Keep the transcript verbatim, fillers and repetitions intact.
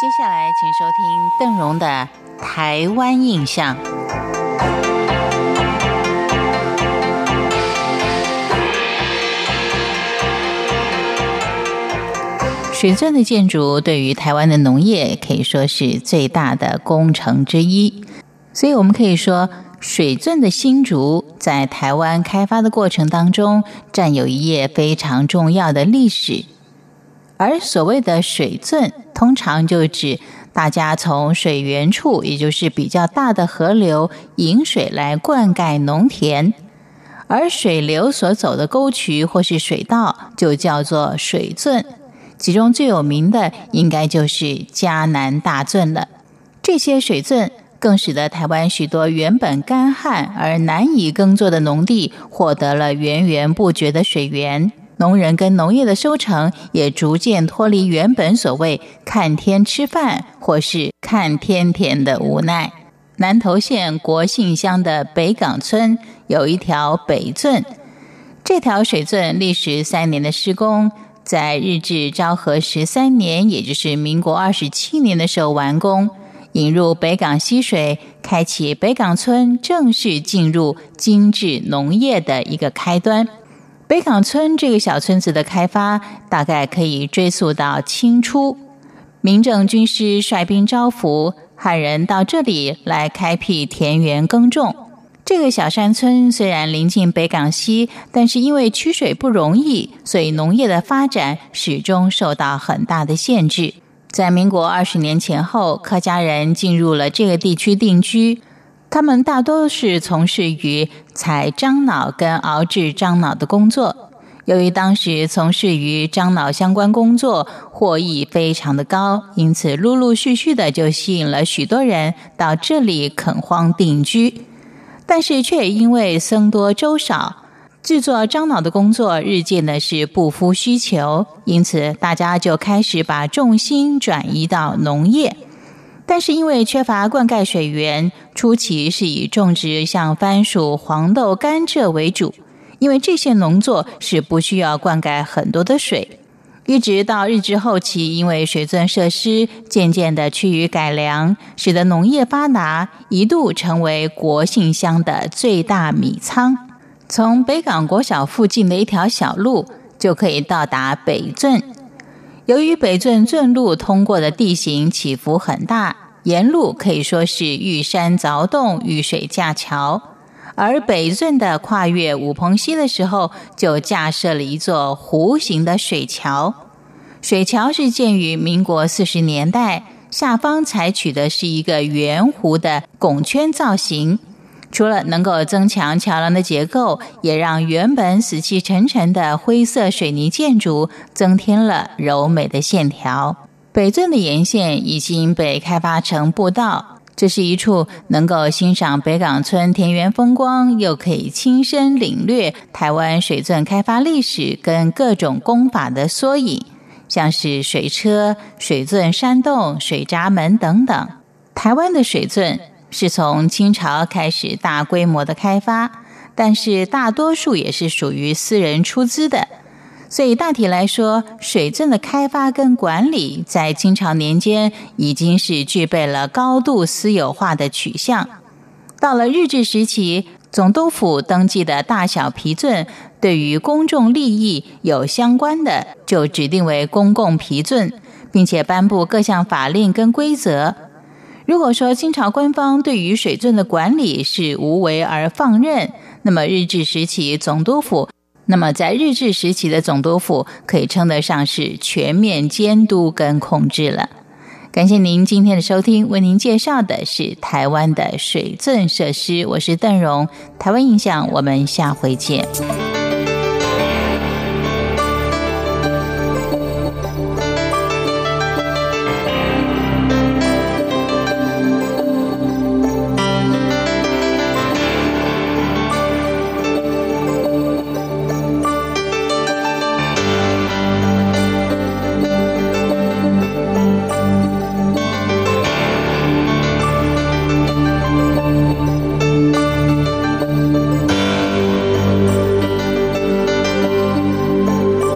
接下来请收听邓荣的台湾印象。水圳的建筑对于台湾的农业可以说是最大的工程之一，所以我们可以说水圳的新竹在台湾开发的过程当中占有一页非常重要的历史。而所谓的水圳通常就指大家从水源处，也就是比较大的河流引水来灌溉农田，而水流所走的沟渠或是水道就叫做水圳，其中最有名的应该就是嘉南大圳了。这些水圳更使得台湾许多原本干旱而难以耕作的农地获得了源源不绝的水源，农人跟农业的收成也逐渐脱离原本所谓看天吃饭或是看天田的无奈。南投县国姓乡的北港村有一条北圳，这条水圳历时三年的施工，在日治昭和十三年，也就是民国二十七年的时候完工，引入北港溪水，开启北港村正式进入精致农业的一个开端。北港村这个小村子的开发大概可以追溯到清初，明政军师率兵招抚汉人到这里来开辟田园耕种。这个小山村虽然临近北港溪，但是因为取水不容易，所以农业的发展始终受到很大的限制。在民国二十年前后，客家人进入了这个地区定居，他们大多是从事于采樟脑跟熬制樟脑的工作。由于当时从事于樟脑相关工作获益非常的高，因此陆陆续续的就吸引了许多人到这里垦荒定居。但是却因为僧多粥少，制作樟脑的工作日渐的是不敷需求，因此大家就开始把重心转移到农业。但是因为缺乏灌溉水源，初期是以种植像番薯、黄豆、甘蔗为主，因为这些农作是不需要灌溉很多的水。一直到日治后期，因为水圳设施渐渐的趋于改良，使得农业发达，一度成为国姓乡的最大米仓。从北港国小附近的一条小路就可以到达北圳。由于北圳圳路通过的地形起伏很大，沿路可以说是遇山凿洞，遇水架桥。而北圳的跨越五鹏溪的时候，就架设了一座弧形的水桥。水桥是建于民国四十年代，下方采取的是一个圆弧的拱圈造型。除了能够增强桥梁的结构，也让原本死气沉沉的灰色水泥建筑增添了柔美的线条。北圳的沿线已经被开发成步道，这是一处能够欣赏北港村田园风光，又可以亲身领略台湾水圳开发历史跟各种工法的缩影，像是水车、水圳山洞、水闸门等等。台湾的水圳是从清朝开始大规模的开发，但是大多数也是属于私人出资的，所以大体来说，水圳的开发跟管理在清朝年间已经是具备了高度私有化的取向。到了日治时期，总督府登记的大小皮圳对于公众利益有相关的，就指定为公共皮圳，并且颁布各项法令跟规则。如果说清朝官方对于水圳的管理是无为而放任，那么日治时期总督府，那么在日治时期的总督府可以称得上是全面监督跟控制了。感谢您今天的收听，为您介绍的是台湾的水圳设施，我是邓荣，台湾印象，我们下回见。